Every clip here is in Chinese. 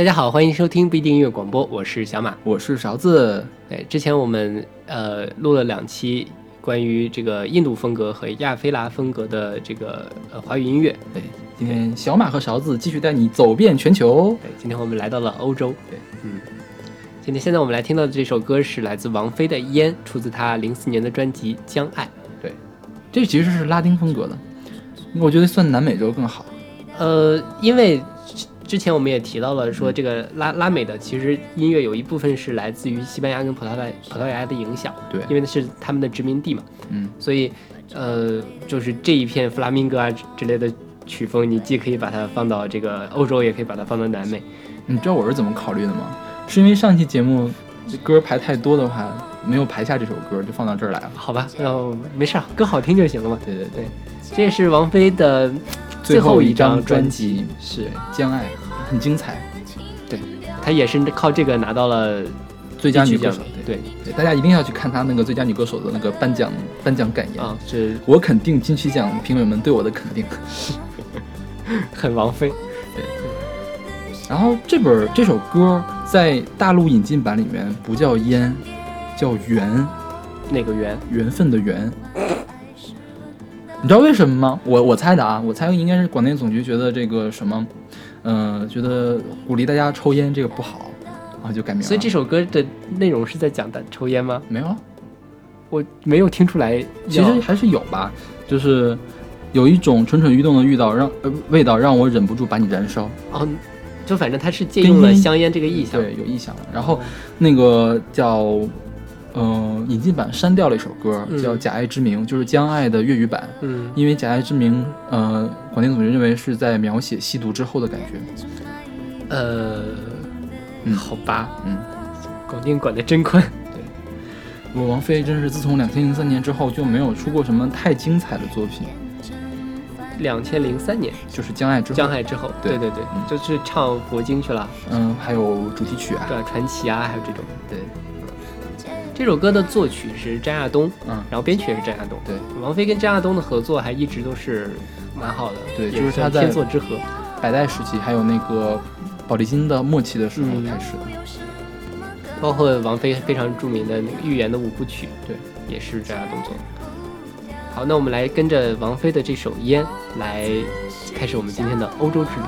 大家好，欢迎收听不一定音乐广播，我是小马，我是勺子。对，之前我们录了2期关于这个印度风格和亚非拉风格的这个华语音乐。对，今天小马和勺子继续带你走遍全球。对，今天我们来到了欧洲。对，现在我们来听到的这首歌是来自王菲的《烟》，出自她04年的专辑《将爱》。对，这其实是拉丁风格的，我觉得算南美洲更好。因为之前我们也提到了说这个拉美的其实音乐有一部分是来自于西班牙跟葡萄牙的影响，对，因为是他们的殖民地嘛，所以就是这一片弗拉明戈啊之类的曲风，你既可以把它放到这个欧洲，也可以把它放到南美。你知道我是怎么考虑的吗？是因为上期节目歌排太多的话没有排下这首歌，就放到这儿来了。好吧，没事，歌好听就行了嘛。对对对，这是王菲的最后一张专辑，是《将爱》，很精彩。对，他也是靠这个拿到了最佳女歌手。对 对，大家一定要去看他那个最佳女歌手的那个颁奖感言啊！是我肯定金曲奖评委们对我的肯定，很王菲。对。然后这首歌在大陆引进版里面不叫烟，叫缘。哪个缘？缘分的缘。你知道为什么吗？我猜的啊，我猜应该是广电总局觉得这个什么，觉得鼓励大家抽烟这个不好，然后就改名了。所以这首歌的内容是在讲的抽烟吗？没有，我没有听出来。其实还是有吧，就是有一种蠢蠢欲动的味道让我忍不住把你燃烧。哦，就反正它是借用了香烟这个意象，对，有意象。然后那个叫引进版删掉了一首歌，叫《假爱之名》，就是《将爱》的粤语版。因为《假爱之名》，广电总局认为是在描写吸毒之后的感觉。好吧，广电管得真宽。对，王菲真是自从2003年之后就没有出过什么太精彩的作品。2003年就是《将爱》之后。将爱之后，对，就是唱佛经去了。还有主题曲啊，对，传奇啊，还有这种。对。这首歌的作曲是张亚东，然后编曲也是张亚东。对，王菲跟张亚东的合作还一直都是蛮好的。对，就是他在天作之合，百代时期，还有那个宝丽金的末期的时候开始的。包括王菲非常著名的那个《预言》的5部曲，对，也是张亚东做的。好，那我们来跟着王菲的这首《烟》来开始我们今天的欧洲之旅。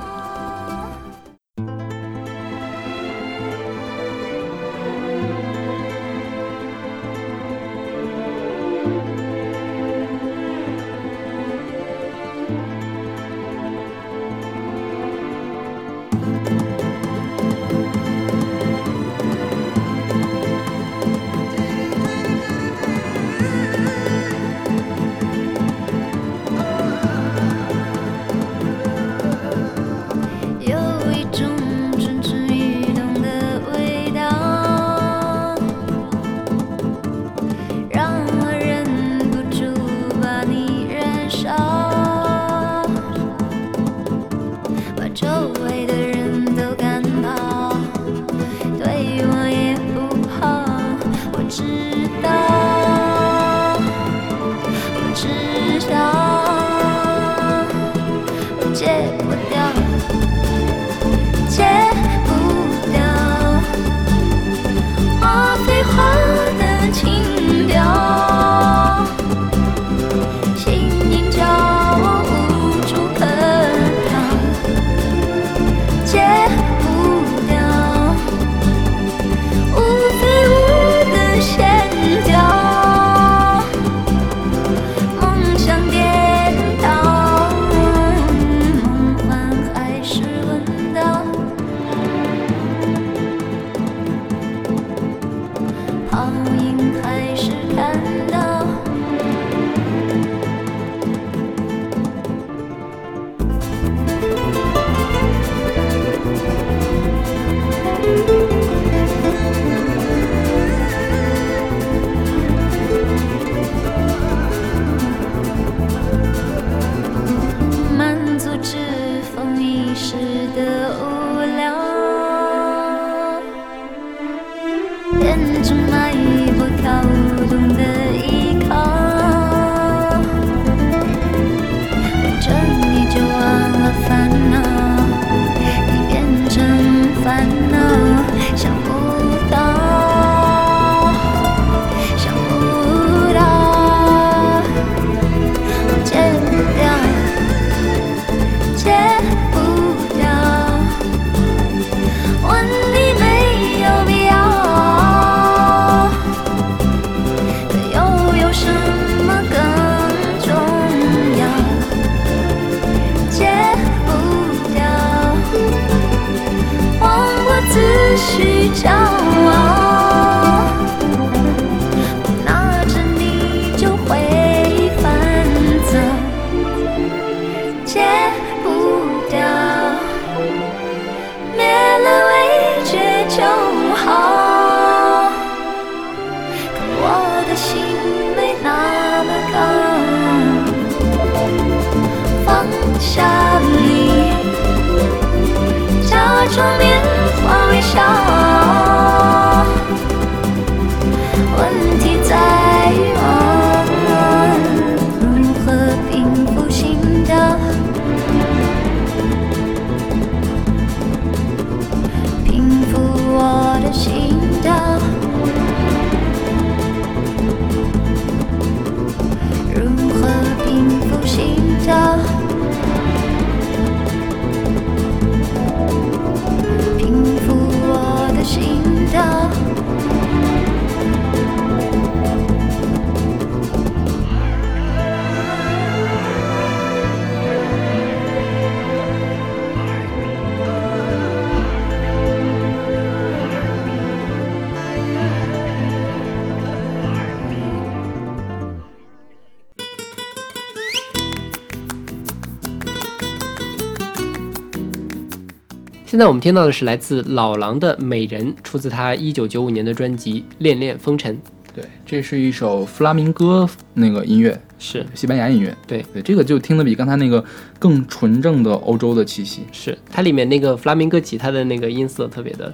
现在我们听到的是来自老狼的《美人》，出自他1995年的专辑《恋恋风尘》。对，这是一首弗拉明戈那个音乐，是西班牙音乐。对，这个就听得比刚才那个更纯正的欧洲的气息。是，它里面那个弗拉明戈吉他的那个音色特别的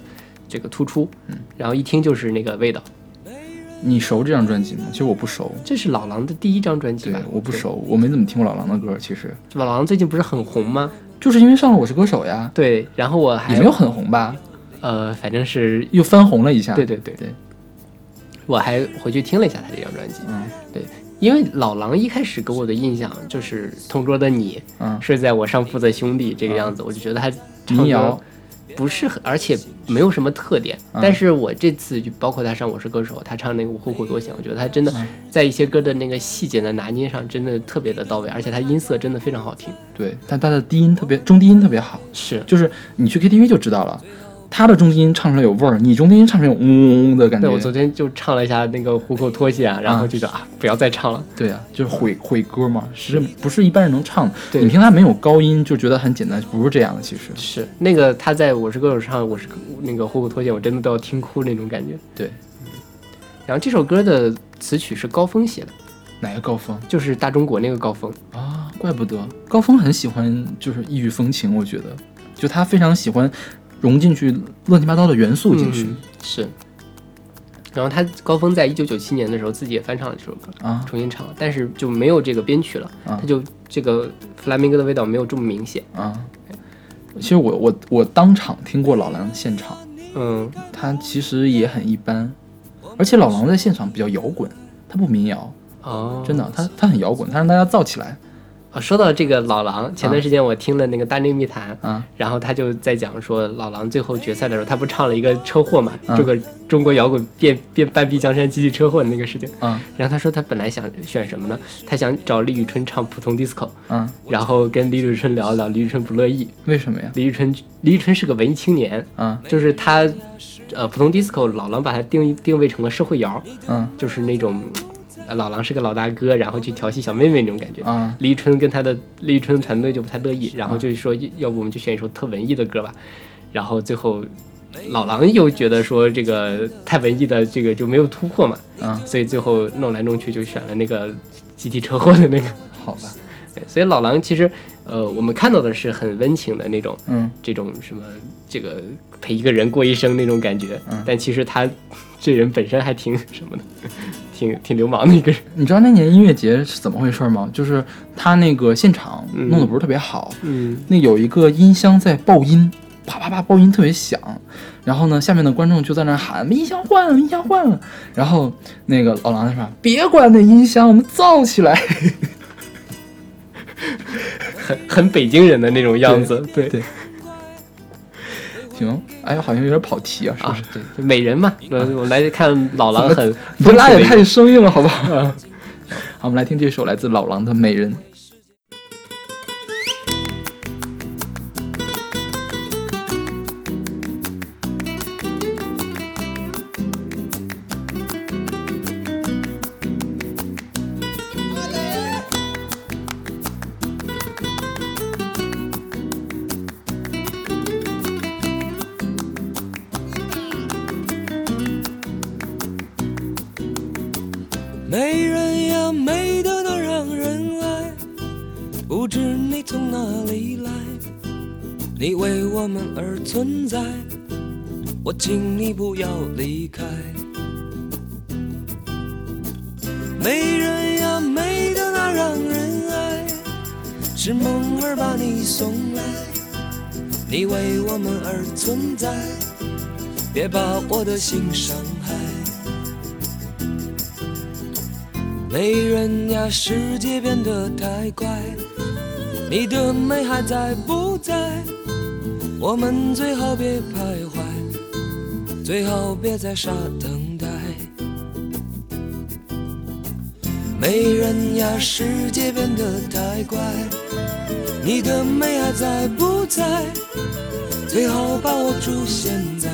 这个突出，然后一听就是那个味道。你熟这张专辑吗？其实我不熟，这是老狼的第一张专辑吧？对，我不熟，我没怎么听过老狼的歌。其实老狼最近不是很红吗？就是因为上了《我是歌手》呀。对，然后我还也没有很红吧？反正是又翻红了一下。对，我还回去听了一下他这张专辑。对，因为老狼一开始给我的印象就是《同桌的你》，是在我上父的兄弟这个样子，我就觉得他民谣。不是，而且没有什么特点。但是我这次就包括他上《我是歌手》，他唱那个《我后悔多想》，我觉得他真的在一些歌的那个细节的拿捏上真的特别的到位，而且他音色真的非常好听。对，但他的低音特别，中低音特别好。是，就是你去 KTV 就知道了，他的中低音唱出来有味儿，你中低音唱出来有嗡嗡的感觉。对，我昨天就唱了一下那个《虎口脱险》，然后就觉得不要再唱了。对啊，就是毁歌嘛，是不是一般人能唱的？对，你听他没有高音就觉得很简单，不是这样的。其实是那个他在《我是歌手》上，我是那个《虎口脱险》，我真的都要听哭那种感觉。对，然后这首歌的词曲是高峰写的。哪个高峰？就是大中国那个高峰啊，怪不得高峰很喜欢就是异域风情，我觉得就他非常喜欢。融进去乱七八糟的元素进去。是。然后他高峰在1997年的时候自己也翻唱了这首歌，重新唱了，但是就没有这个编曲了，他就这个弗拉明戈的味道没有这么明显。其实我当场听过老狼现场，他其实也很一般，而且老狼在现场比较摇滚，他不民谣，真的，他很摇滚，他让大家燥起来。说到这个老狼，前段时间我听了那个《大内密谈》，然后他就在讲说老狼最后决赛的时候，他不唱了一个车祸嘛，这个中国摇滚变半壁江山机器车祸的那个事情，然后他说他本来想选什么呢？他想找李宇春唱普通 disco，然后跟李宇春聊一聊，李宇春不乐意，为什么呀？李宇春是个文艺青年，就是他，普通 disco 老狼把他定位成了社会摇，就是那种。老狼是个老大哥，然后去调戏小妹妹那种感觉。李宇春跟他的李宇春团队就不太乐意，然后就说要不我们就选一首特文艺的歌吧。然后最后老狼又觉得说这个太文艺的这个就没有突破嘛，所以最后弄来弄去就选了那个集体车祸的那个。好吧，对，所以老狼其实我们看到的是很温情的那种，这种什么这个陪一个人过一生那种感觉，但其实他这人本身还挺什么的。挺流氓的一个人。你知道那年音乐节是怎么回事吗？就是他那个现场弄得不是特别好，那有一个音箱在爆音，啪啪啪爆音特别响，然后呢下面的观众就在那喊音箱换了，音箱换了，然后那个老狼就说别管那音箱，我们造起来。很北京人的那种样子。对，行，哎呀，好像有点跑题啊，是不是？对，美人嘛，我们来看老狼很不拉也太生硬了，好不好？好，我们来听这首来自老狼的《美人》。请你不要离开，美人呀，美得那让人爱，是梦儿把你送来，你为我们而存在，别把我的心伤害。美人呀，世界变得太快，你的美还在不在？我们最好别徘徊。最好别再傻等待，美人呀，世界变得太快，你的美还在不在？最好把握住现在，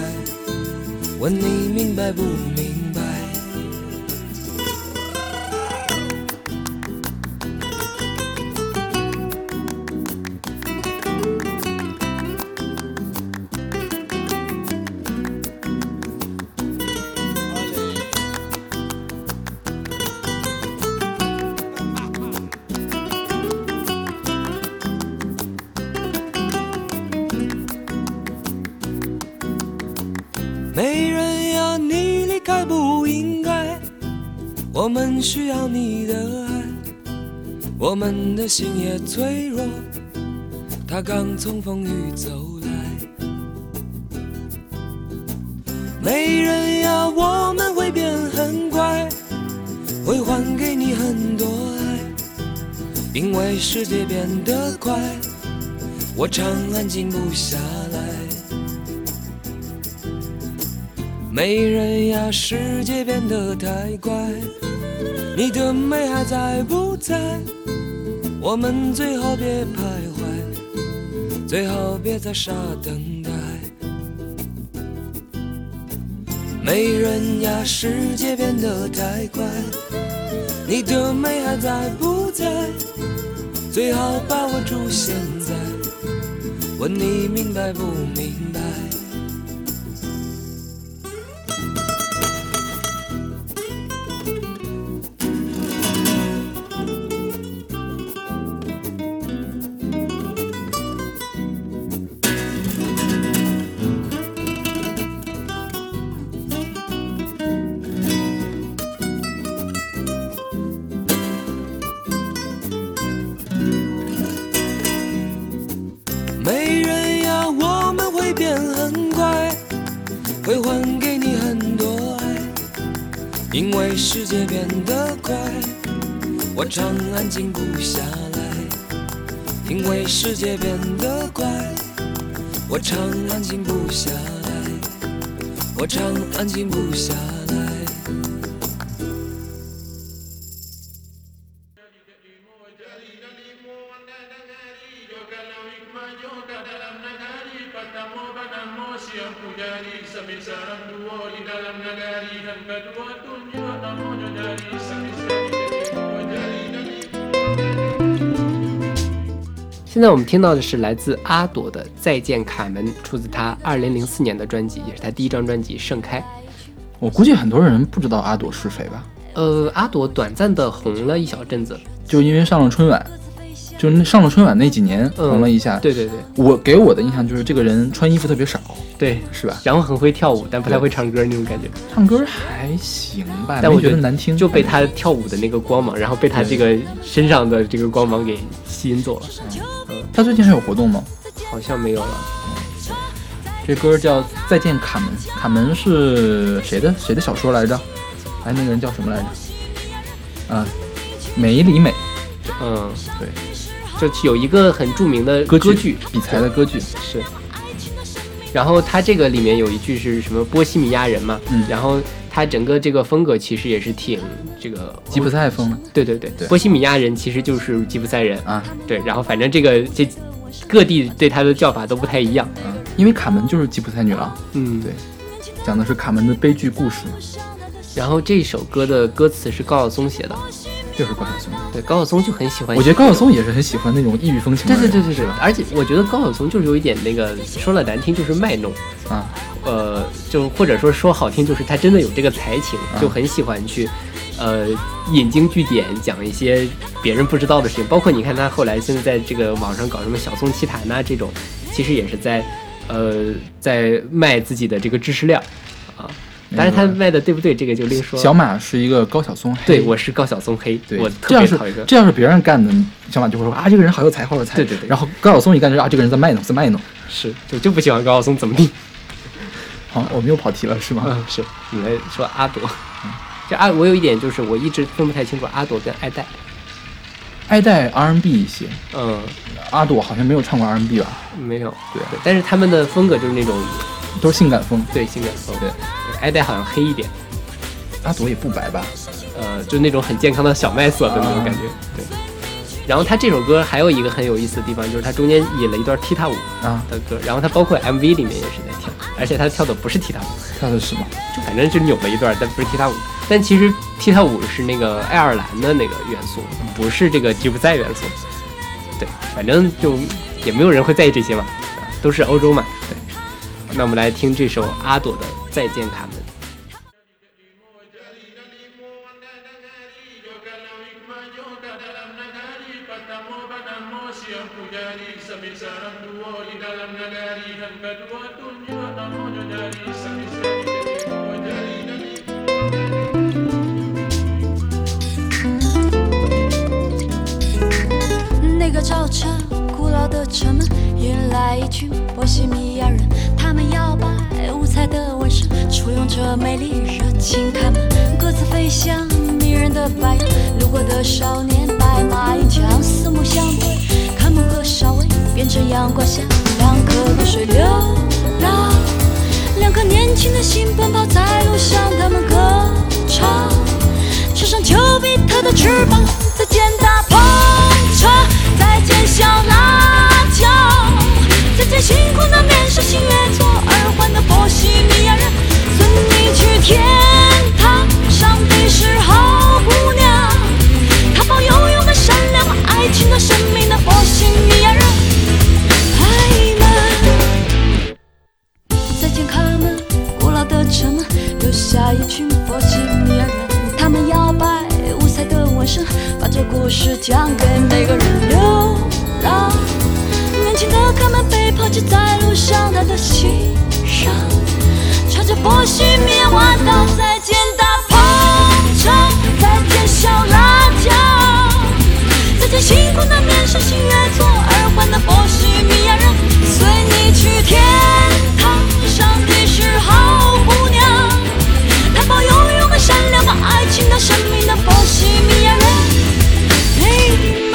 问你明白不明白？没人要你离开不应该，我们需要你的爱，我们的心也脆弱，它刚从风雨走来。没人要我们会变很乖，会还给你很多爱，因为世界变得快，我常安静不下来。没人呀，世界变得太快，你的美还在不在？我们最好别徘徊，最好别再傻等待。没人呀，世界变得太快，你的美还在不在？最好把握住现在，问你明白不明白？世界变得快，我常安静不下来，因为世界变得快，我常安静不下来，我常安静不下来。现在我们听到的是来自阿朵的《再见卡门》，出自她2004年的专辑，也是她第一张专辑《盛开》。我估计很多人不知道阿朵是谁吧？阿朵短暂的红了一小阵子，就因为上了春晚，就上了春晚那几年红了一下。对对对，我给我的印象就是这个人穿衣服特别少，对，是吧？然后很会跳舞，但不太会唱歌那种感觉。唱歌还行吧，但我觉得难听，就被他跳舞的那个光芒，然后被他这个身上的这个光芒给吸引走了。他最近还有活动吗？好像没有了。这歌叫《再见卡门》，卡门是谁的小说来着？哎，那个人叫什么来着？梅里美。嗯，对，就有一个很著名的歌剧，比才的歌剧是。然后他这个里面有一句是什么波西米亚人嘛，然后他整个这个风格其实也是挺这个吉普赛风的，对对 对， 对，波西米亚人其实就是吉普赛人啊，对，然后反正这各地对他的叫法都不太一样，因为卡门就是吉普赛女郎，嗯，对，讲的是卡门的悲剧故事。然后这首歌的歌词是高晓松写的，就是高晓松，对，高晓松就很喜欢，我觉得高晓松也是很喜欢那种异域风情的，对对对对对，而且我觉得高晓松就是有一点那个，说了难听就是卖弄啊，就或者说好听就是他真的有这个才情，就很喜欢去引经据典讲一些别人不知道的事情，包括你看他后来现在在这个网上搞什么小松奇谈啊这种，其实也是在卖自己的这个知识量啊。但是他卖的对不对，这个就另说。小马是一个高晓松黑，对，我是高晓松黑，对，我特别讨厌。这要是别人干的，小马就会说啊，这个人好有才，好有才。对对对。然后高晓松一干就啊，这个人在卖弄，在卖弄。是，就不喜欢高晓松怎么地。好，我们又跑题了，是吗？嗯，是。你来说阿朵，我有一点就是我一直分不太清楚阿朵跟爱戴。爱戴 R&B 一些，阿朵好像没有唱过 R&B 吧？没有。对，但是他们的风格就是那种都是性感风，对，性感风，对。爱戴好像黑一点，阿朵也不白吧，就那种很健康的小麦色的那种感觉，对。然后他这首歌还有一个很有意思的地方，就是他中间引了一段踢踏舞的歌，然后他包括 MV 里面也是在跳，而且他跳的不是踢踏舞，跳的是什么？就反正就扭了一段，但不是踢踏舞。但其实踢踏舞是那个爱尔兰的那个元素，不是这个吉普赛元素。对，反正就也没有人会在意这些嘛，都是欧洲嘛。对，那我们来听这首阿朵的《再见卡门》。siang ku jari sambil sarang duo di dalam nadari dan kedua tunjuk tak mau jari sambil sering ketipu jari dan那个照着古老的城门迎来一群波西米亚人，他们摇摆五彩的纹身，簇拥着美丽热情，他们各自飞翔迷人的白杨，路过的少年白马银枪，四目相对，看某个少尉变成阳光下两颗露水流浪，两颗年轻的心奔跑在路上，他们歌唱身上丘比特的翅膀，再见大篷车，再见小辣椒，再见辛苦的面试新月做耳环的波西米亚人，送你去天堂，上帝是好姑娘，她保佑勇敢善良和爱情的生命的波西米亚人，爱们再见卡门，古老的城门留下一群波西米亚人，他们摇摆五彩的纹身，把这故事讲给每个人。流浪年轻的他们被抛弃在路上，他的心上插着波西米亚花道，再见大篷车，再见小辣椒，再见辛苦的面试新月做耳环的波西米亚人，随你去天堂，上帝是好姑娘，她保佑勇敢善良和爱情的生命的波西米亚人，你们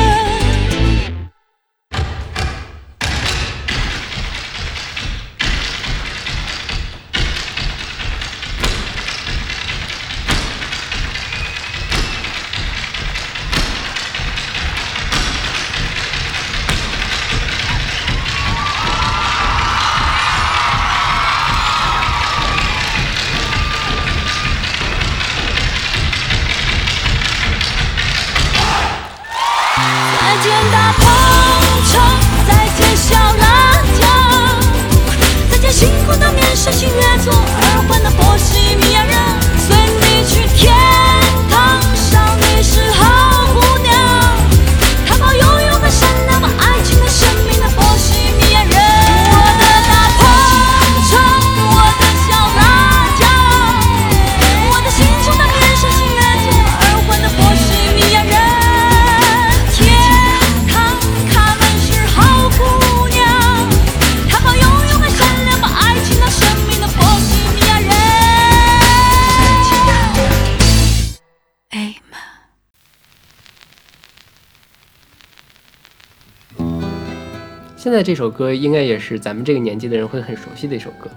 现在这首歌应该也是咱们这个年纪的人会很熟悉的一首歌，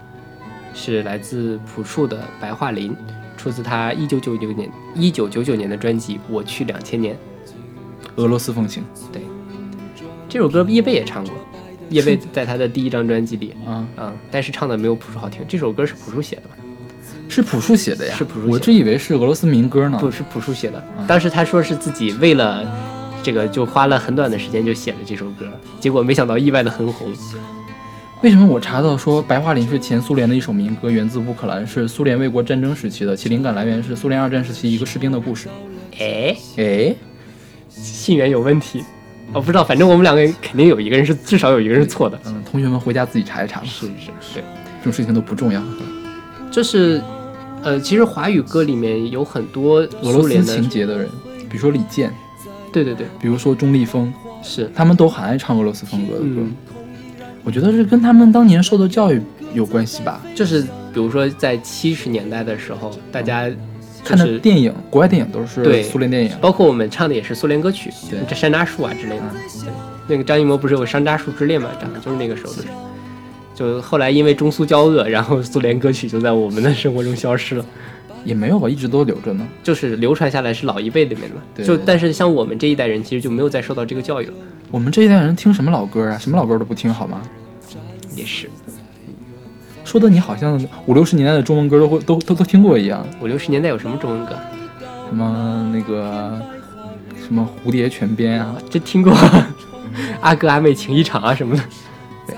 是来自朴树的《白桦林》，出自他1999年的专辑《我去2000年》。俄罗斯风情。对，这首歌叶蓓也唱过，叶蓓在他的第一张专辑里但是唱的没有朴树好听。这首歌是朴树写的吗？是朴树写的呀，是朴树写的，我真以为是俄罗斯民歌呢。不是朴树写的，当时他说是自己为了这个就花了很短的时间就写了这首歌，结果没想到意外的很红。为什么我查到说白桦林是前苏联的一首民歌，源自乌克兰，是苏联卫国战争时期的，其灵感来源是苏联二战时期一个士兵的故事。信源有问题，不知道，反正我们两个肯定有一个人是，至少有一个人是错的。同学们回家自己查一查吧。是，对，这种事情都不重要。这是其实华语歌里面有很多俄罗斯情节的人，比如说李健，对，比如说钟立风，是，他们都很爱唱俄罗斯风格的歌。我觉得是跟他们当年受的教育有关系吧。就是比如说在70年代的时候，大家看的电影，国外电影都是苏联电影，包括我们唱的也是苏联歌曲，这山楂树啊之类的。那个张艺谋不是有《山楂树之恋》吗？讲的就是那个时候的。就后来因为中苏交恶，然后苏联歌曲就在我们的生活中消失了。也没有吧，一直都留着呢，就是流传下来是老一辈里面的嘛。对，就但是像我们这一代人其实就没有再受到这个教育了。我们这一代人听什么老歌啊，什么老歌都不听好吗？也是，说的你好像50-60年代的中文歌都听过一样。50-60年代有什么中文歌？什么那个什么蝴蝶泉边啊，这听过阿哥阿妹情一场啊什么的。对，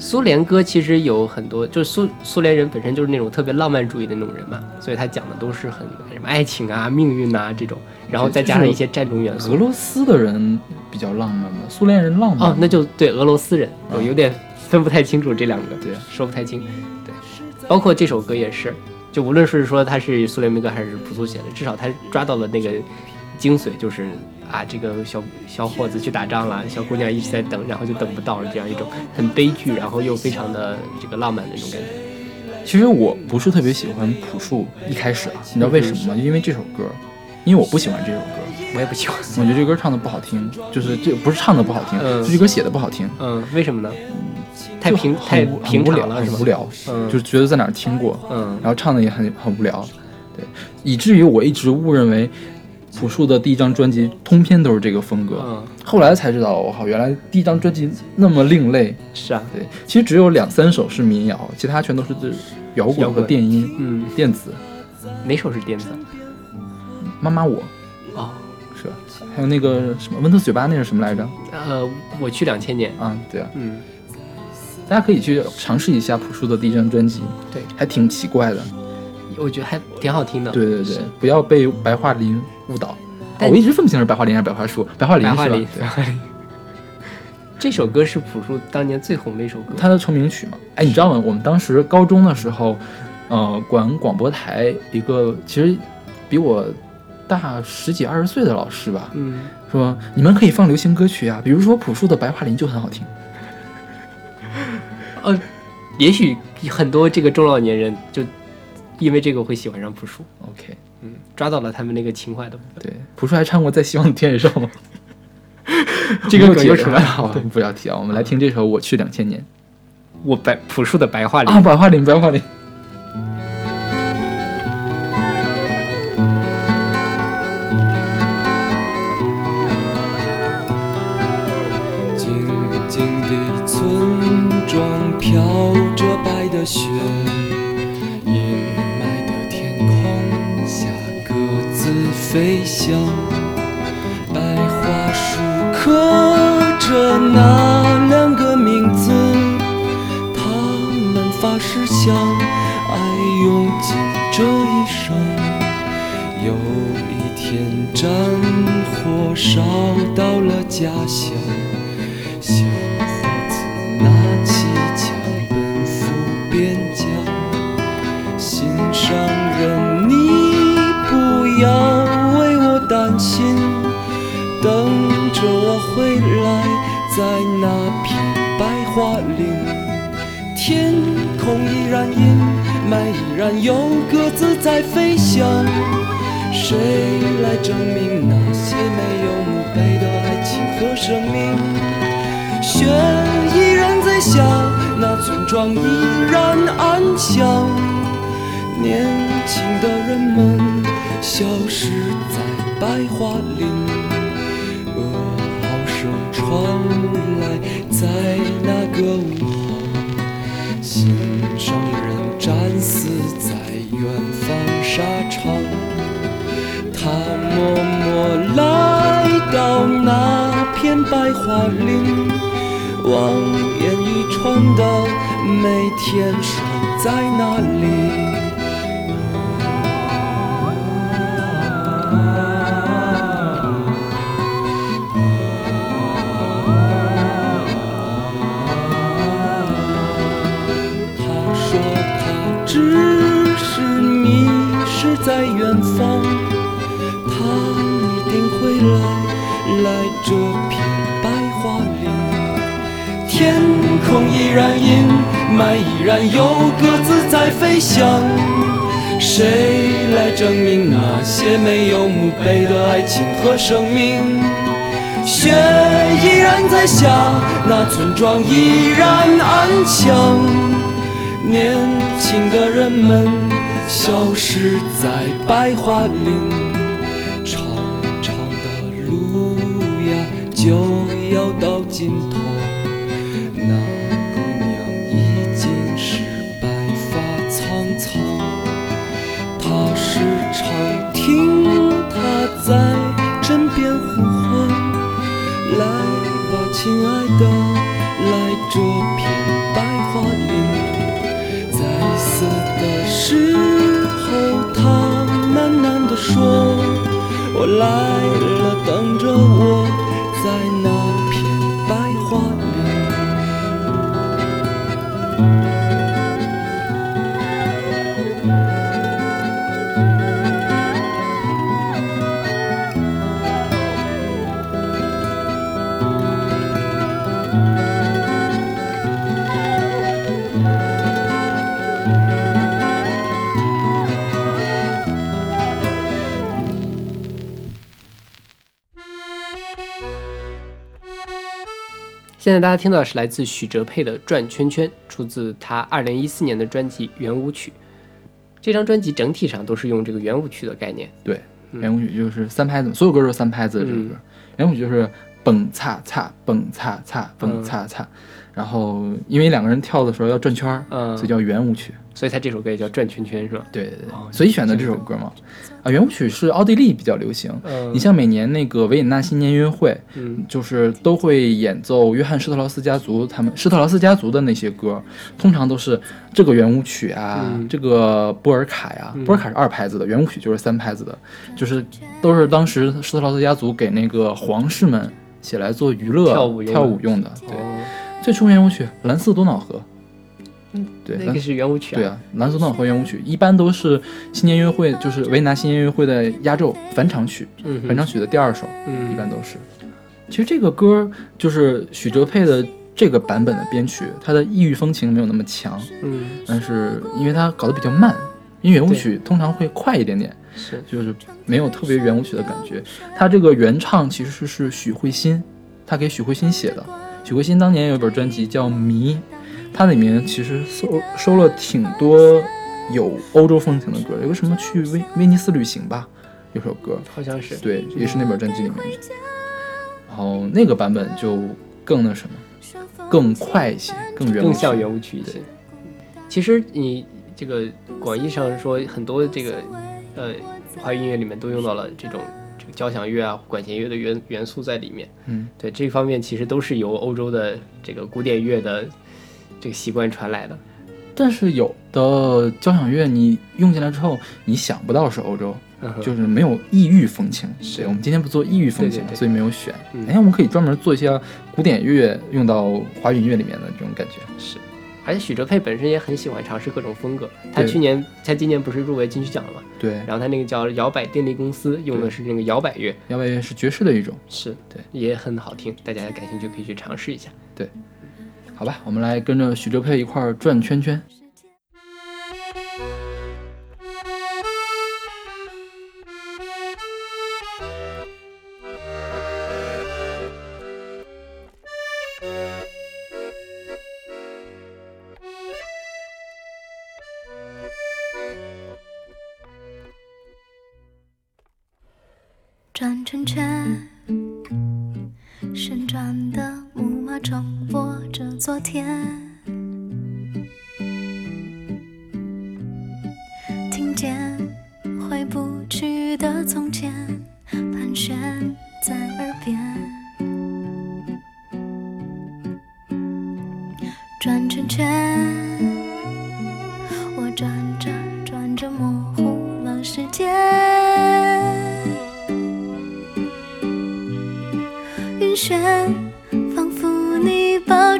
苏联歌其实有很多，就是苏联人本身就是那种特别浪漫主义的那种人嘛，所以他讲的都是很什么爱情啊、命运啊这种，然后再加上一些战争元素。俄罗斯的人比较浪漫嘛，苏联人浪漫。哦，那就对俄罗斯人，我有点分不太清楚这两个，对，说不太清。对，包括这首歌也是，就无论是说他是苏联民歌还是普苏写的，至少他抓到了那个精髓，就是。啊，这个小伙子去打仗了，小姑娘一直在等，然后就等不到了，这样一种很悲剧，然后又非常的这个浪漫的那种感觉。其实我不是特别喜欢朴树一开始啊，你知道为什么吗？因为这首歌，因为我不喜欢这首歌，我也不喜欢，我觉得这歌唱的不好听，就是这不是唱的不好听，这歌写的不好听。嗯，为什么呢？太平常了，很无聊，就是觉得在哪儿听过，然后唱的也很无聊，对，以至于我一直误认为。朴树的第一张专辑通篇都是这个风格，后来才知道，我靠，原来第一张专辑那么另类。是啊，对，其实只有2-3首是民谣，其他全都是摇滚和电音，电子。哪首是电子？妈妈我。哦，是，还有那个什么温特嘴巴那是什么来着？我去2000年。啊，对啊，大家可以去尝试一下朴树的第一张专辑，对，还挺奇怪的。我觉得还挺好听的，对对对，不要被白桦林误导。我一直分不清是白桦林还是白桦树，白桦林是吧？这首歌是朴树当年最红的一首歌，他的成名曲嘛。哎，你知道吗？我们当时高中的时候，管广播台一个其实比我大10几20岁的老师吧，说你们可以放流行歌曲啊，比如说朴树的《白桦林》就很好听。也许很多这个中老年人就。因为这个会喜欢上朴树 ，OK， 抓到了他们那个情怀的部分。对，朴树还唱过《在希望的田野上》吗？这个梗又出来了，不要提啊！我们来听这首《我去2000年》，朴树的白桦林啊，白桦林。静静的村庄飘着白的雪。飞翔，白桦树刻着那2个名字，他们发誓相爱用尽这一生。有一天战火烧到了家乡，小伙子拿起枪奔赴边疆，心上人你不要。担心等着我回来，在那片白桦林，天空依然阴霾，依然有鸽子在飞翔，谁来证明那些没有墓碑的爱情和生命？雪依然在下，那村庄依然安详，年轻的人们消失在白桦林，噩耗声传来，在那个午后，心上人战死在远方沙场。他默默来到那片白桦林，望眼欲穿的每天守在那里。在远方，他一定会来这片白桦林。天空依然阴霾，依然有鸽子在飞翔，谁来证明那些没有墓碑的爱情和生命？雪依然在下，那村庄依然安详，年轻的人们消失在白桦林，长长的路呀就要到尽头，那姑娘已经是白发苍苍，她时常听她在枕边呼唤，来吧亲爱的，来这片白。我来了，等着我，在那片白桦现在大家听到的是来自许哲佩的《转圈圈》，出自他2014年的专辑《圆舞曲》。这张专辑整体上都是用这个圆舞曲的概念。对，圆舞曲就是三拍子，所有歌都是三拍子的这个歌。圆舞曲就是蹦擦擦蹦擦擦蹦擦擦，然后因为两个人跳的时候要转圈，所以叫圆舞曲。所以他这首歌也叫转圈圈是吧？对对对，所以选择这首歌嘛。啊，圆舞曲是奥地利比较流行。你像每年那个维也纳新年音乐会，就是都会演奏约翰施特劳斯家族他们施特劳斯家族的那些歌，通常都是这个圆舞曲啊，这个波尔卡呀，波尔卡是二拍子的，圆舞曲就是三拍子的，就是都是当时施特劳斯家族给那个皇室们写来做娱乐跳舞用的。对，最初圆舞曲《蓝色多瑙河》。对，那个是圆舞曲。对啊，蓝色多瑙河圆舞曲一般都是新年音乐会，就是维也纳新年音乐会的压轴返场曲，返场曲的第二首，一般都是。其实这个歌就是许哲佩的这个版本的编曲，它的异域风情没有那么强，但是因为它搞得比较慢，因为圆舞曲通常会快一点点，是就是没有特别圆舞曲的感觉。它这个原唱其实是许慧欣，他给许慧欣写的。许慧欣当年有一本专辑叫《迷》。它里面其实收了挺多有欧洲风情的歌，有个什么去威尼斯旅行吧，有首歌好像是，对，也是那本专辑里面的。然后那个版本就更那什么，更快一些，更像圆舞曲一些。其实你这个广义上说，很多这个华语音乐里面都用到了这种交响乐啊、管弦乐的元素在里面。对，这方面其实都是由欧洲的这个古典乐的这个习惯传来的。但是有的交响乐你用进来之后，你想不到是欧洲，就是没有异域风情。对，我们今天不做异域风情，所以没有选。我们可以专门做一些古典乐用到华语音乐里面的这种感觉。是，而且许哲佩本身也很喜欢尝试各种风格。他今年不是入围金曲奖了嘛？对。然后他那个叫摇摆电力公司用的是那个摇摆乐，摇摆乐是爵士的一种，是对，也很好听，大家感兴趣可以去尝试一下。对。好吧，我们来跟着许哲佩一块儿转圈圈。转圈圈，旋转的木马重播着昨天，听见回不去的从前，盘旋在耳边。转圈圈，我转着转着模糊了时间，晕眩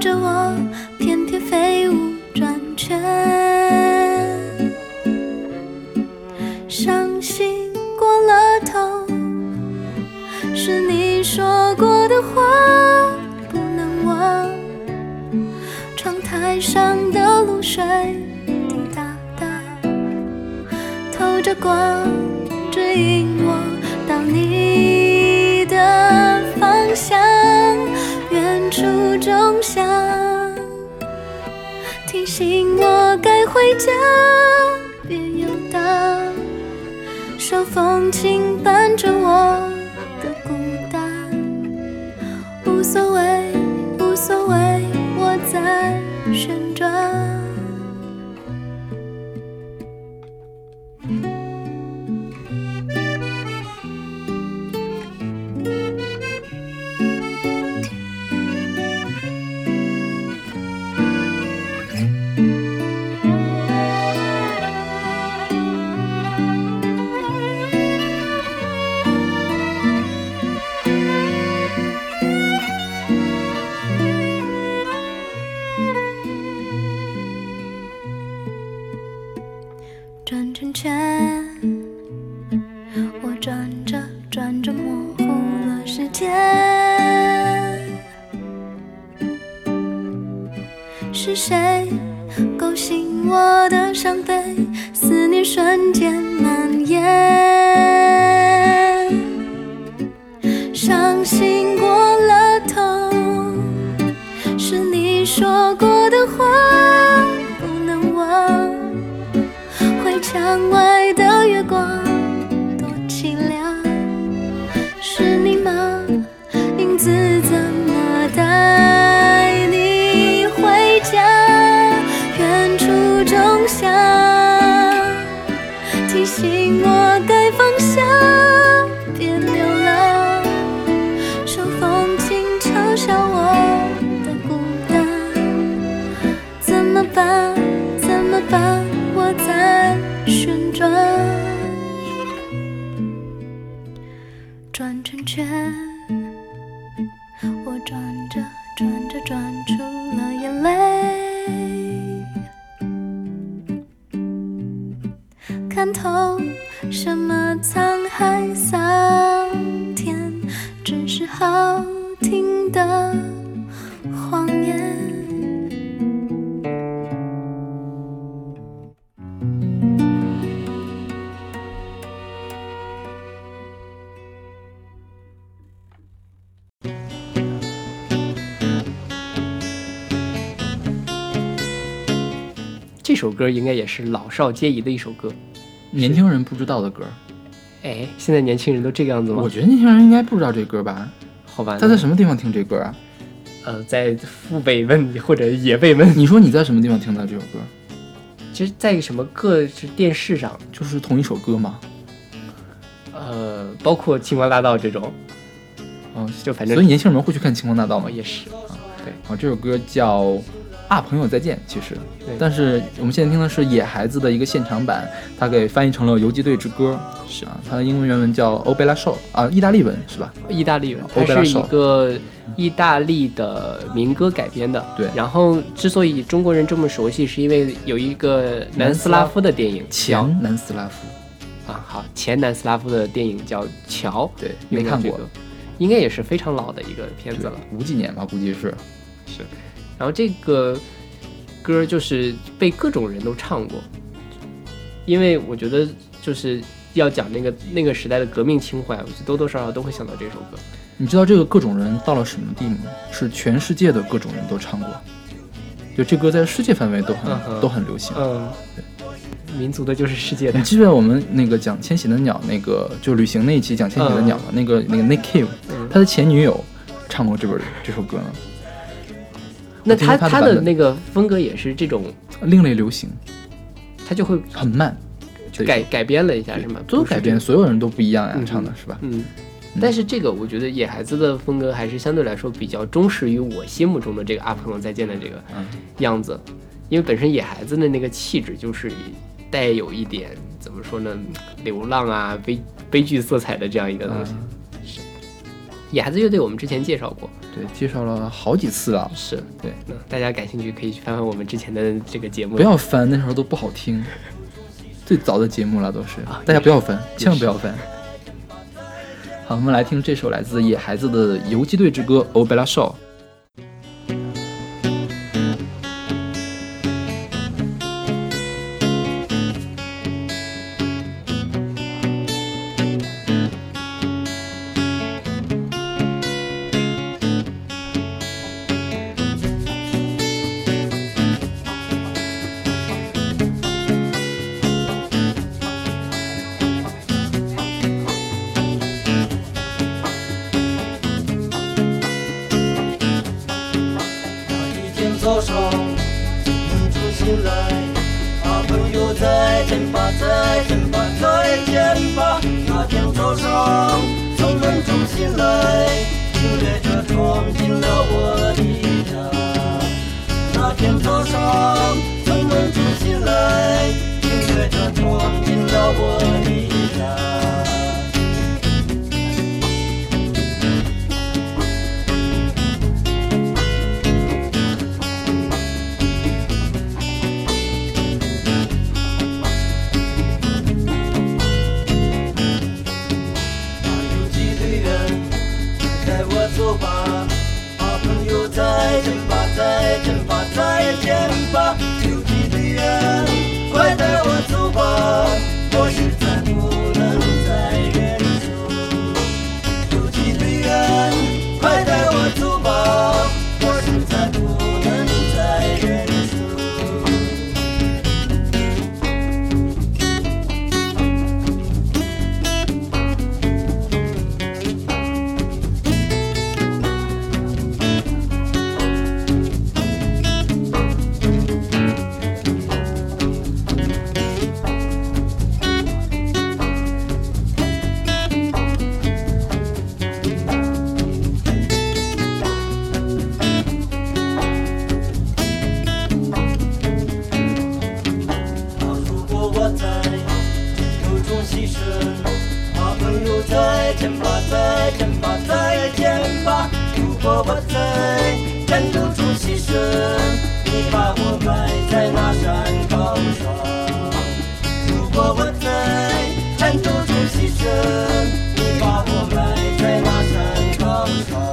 着我翩翩飞舞，转圈伤心过了头，是你说过的话不能忘，窗台上的露水滴答答透着光，指引我到你的方向，远处钟响提醒我该回家，别游荡，手风琴伴着我的孤单，无所谓无所谓，我在旋转。是谁勾醒我的伤悲，思念瞬间蔓延，伤心过了头，是你说过的话不能忘，回墙外的月光多凄凉，是你吗？影子怎么带你回家？远处钟响提醒我该放下，别流浪，手风琴嘲笑我的孤单，怎么办？怎么办？我在旋转，转圈圈，我转着转着转出了眼泪，看透什么沧海桑田，只是好听的谎言。这首歌应该也是老少皆宜的一首歌，年轻人不知道的歌。哎，现在年轻人都这个样子吗？我觉得年轻人应该不知道这歌吧。好吧，他在什么地方听这歌啊？在父辈们或者爷辈们。你说你在什么地方听到这首歌？其实在什么各电视上，就是同一首歌吗？包括星光大道这种。哦，就反正所以年轻人会去看星光大道吗？也是啊，对。哦，这首歌叫啊，朋友再见，其实，但是我们现在听的是野孩子的一个现场版，他给翻译成了游击队之歌，是啊，他的英文原文叫欧贝拉兽啊，意大利文是吧？意大利文，它是一个意大利的民歌改编的，对。然后之所以中国人这么熟悉，是因为有一个南斯拉夫的电影，前南斯拉夫，啊，好，前南斯拉夫的电影叫《桥》，对，没看过，应该也是非常老的一个片子了，50几年吧，估计是，是。然后这个歌就是被各种人都唱过，因为我觉得就是要讲那个时代的革命情怀，我觉得多多少少都会想到这首歌。你知道这个各种人到了什么地步？是全世界的各种人都唱过，就这歌在世界范围都很流行。嗯，对，民族的就是世界的。你记得我们那个讲《千禧的鸟》那个就旅行那一期讲《千禧的鸟》嘛？那个 Nick Cave，他的前女友唱过这首歌呢。那他的那个风格也是这种另类流行，他就会很慢，就改编了一下是吗？都改编，所有人都不一样呀，唱的是吧？嗯。但是这个我觉得野孩子的风格还是相对来说比较忠实于我心目中的这个啊朋友再见的这个样子，因为本身野孩子的那个气质就是带有一点怎么说呢，流浪啊悲剧色彩的这样一个东西。野孩子乐队我们之前介绍过，对，介绍了好几次了，是，对，那大家感兴趣可以去翻翻我们之前的这个节目，不要翻，那时候都不好听，最早的节目了都是，啊，大家不要翻，千万不要翻。好，我们来听这首来自野孩子的《游击队之歌》《欧贝拉兽》。再见吧，再见吧，再见。处牺牲，你把我埋在那山高上。如果我在寒冬中牺牲，你把我埋在那山高上。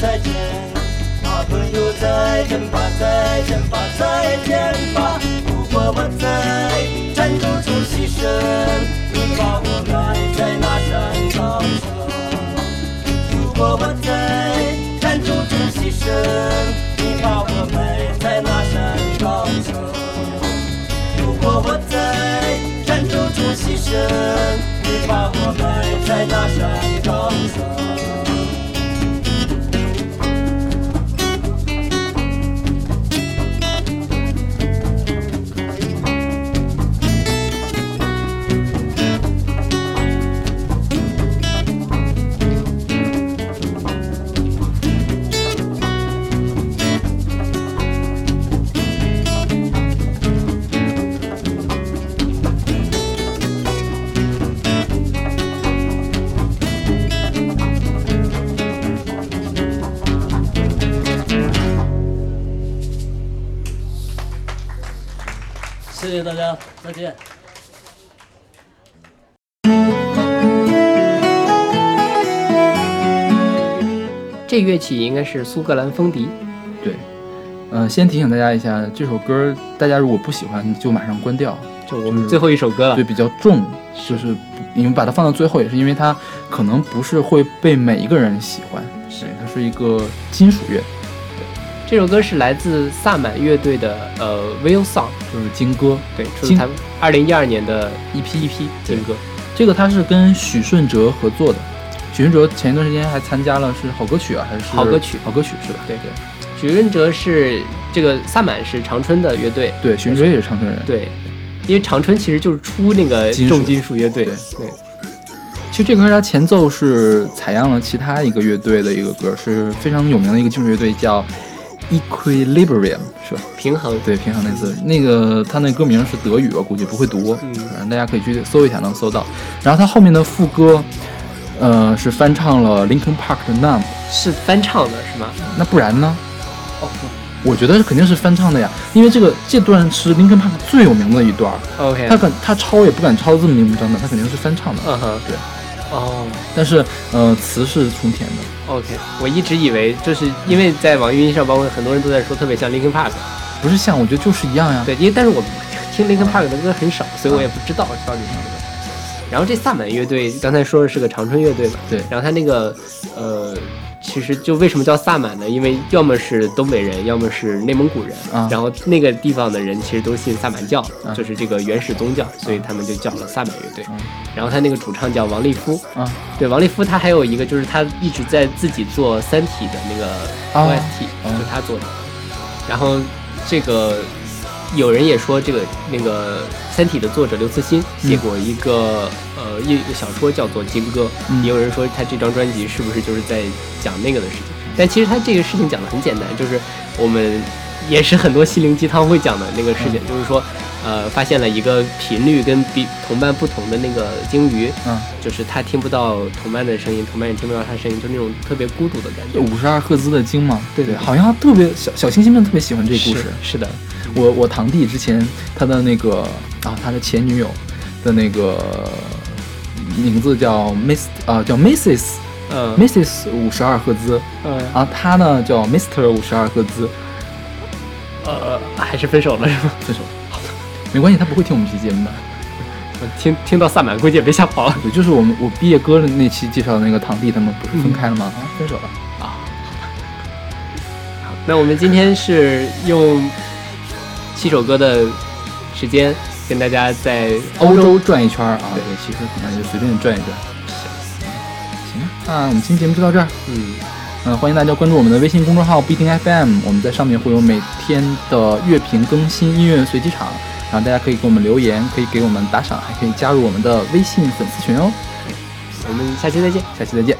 再见，啊朋友，再见吧，再见吧，再见吧。如果我在战斗中牺牲，你把我埋在那山高上。如果我在战斗中牺牲，你把我埋在那山高上。如果我在战斗中牺牲，你把我埋在那山高上。谢谢大家，再见。这乐器应该是苏格兰风笛。对，先提醒大家一下，这首歌大家如果不喜欢就马上关掉。就我们最后一首歌了，对，比较重，就是你们把它放到最后也是因为它可能不是会被每一个人喜欢，是它是一个金属乐。这首歌是来自萨满乐队的Whale Song， 就是鲸歌，对，出自他们2012年的EP鲸歌。这个他是跟许顺哲合作的，许顺哲前一段时间还参加了是好歌曲啊，还是好歌曲是吧？对对，许顺哲是这个萨满是长春的乐队，对，许顺哲也是长春人，对，因为长春其实就是出那个重金属乐队，对。其实这歌它前奏是采样了其他一个乐队的一个歌，是非常有名的一个金属乐队叫。Equilibrium 是吧？平衡，对，平衡那字，那个他那歌名是德语吧，估计不会读，反正大家可以去搜一下，能搜到。然后他后面的副歌，是翻唱了 Linkin Park 的 Numb， 是翻唱的是吗？那不然呢？哦，我觉得肯定是翻唱的呀，因为这段是 Linkin Park 最有名的一段。OK， 他抄也不敢抄这么明目张胆，他肯定是翻唱的。嗯哼，对。哦，但是词是重填的。OK， 我一直以为就是因为在网易云上，包括很多人都在说特别像 Linkin Park， 不是像，我觉得就是一样呀。对，因为但是我听 Linkin Park 的歌很少，所以我也不知道到底是什么。然后这萨满乐队刚才说的是个长春乐队嘛，对。然后他那个其实就为什么叫萨满呢？因为要么是东北人，要么是内蒙古人，然后那个地方的人其实都信萨满教，就是这个原始宗教，所以他们就叫了萨满乐队。然后他那个主唱叫王立夫，对，王立夫他还有一个就是他一直在自己做《三体》的那个 OST，就是他做的。然后这个有人也说这个那个《三体》的作者刘慈欣写过一个一个小说叫做《鲸歌》，也有人说他这张专辑是不是就是在讲那个的事情？但其实他这个事情讲的很简单，就是我们也是很多心灵鸡汤会讲的那个事情，就是说发现了一个频率跟同伴不同的那个鲸鱼，就是他听不到同伴的声音，同伴也听不到他声音，就那种特别孤独的感觉。52赫兹的鲸嘛，对对，好像特别小星星们特别喜欢这个故事。是的。我堂弟之前他的那个他的前女友的那个名字叫 Mrs. Mrs. 52赫兹，他呢叫 Mr. 52赫兹，还是分手了是吗？分手了，好的，没关系，他不会听我们这期节目的。听到萨满估计也别吓跑了。对，就是我毕业歌的那期介绍的那个堂弟他们不是分开了吗？分手了啊。好，那我们今天是用。7首歌的时间，跟大家在欧洲转一圈啊！对，其实可能就随便转一转。行，那我们今天节目就到这儿。欢迎大家关注我们的微信公众号不一定 FM， 我们在上面会有每天的乐评更新、音乐随机场，然后大家可以给我们留言，可以给我们打赏，还可以加入我们的微信粉丝群哦。我们下期再见，下期再见。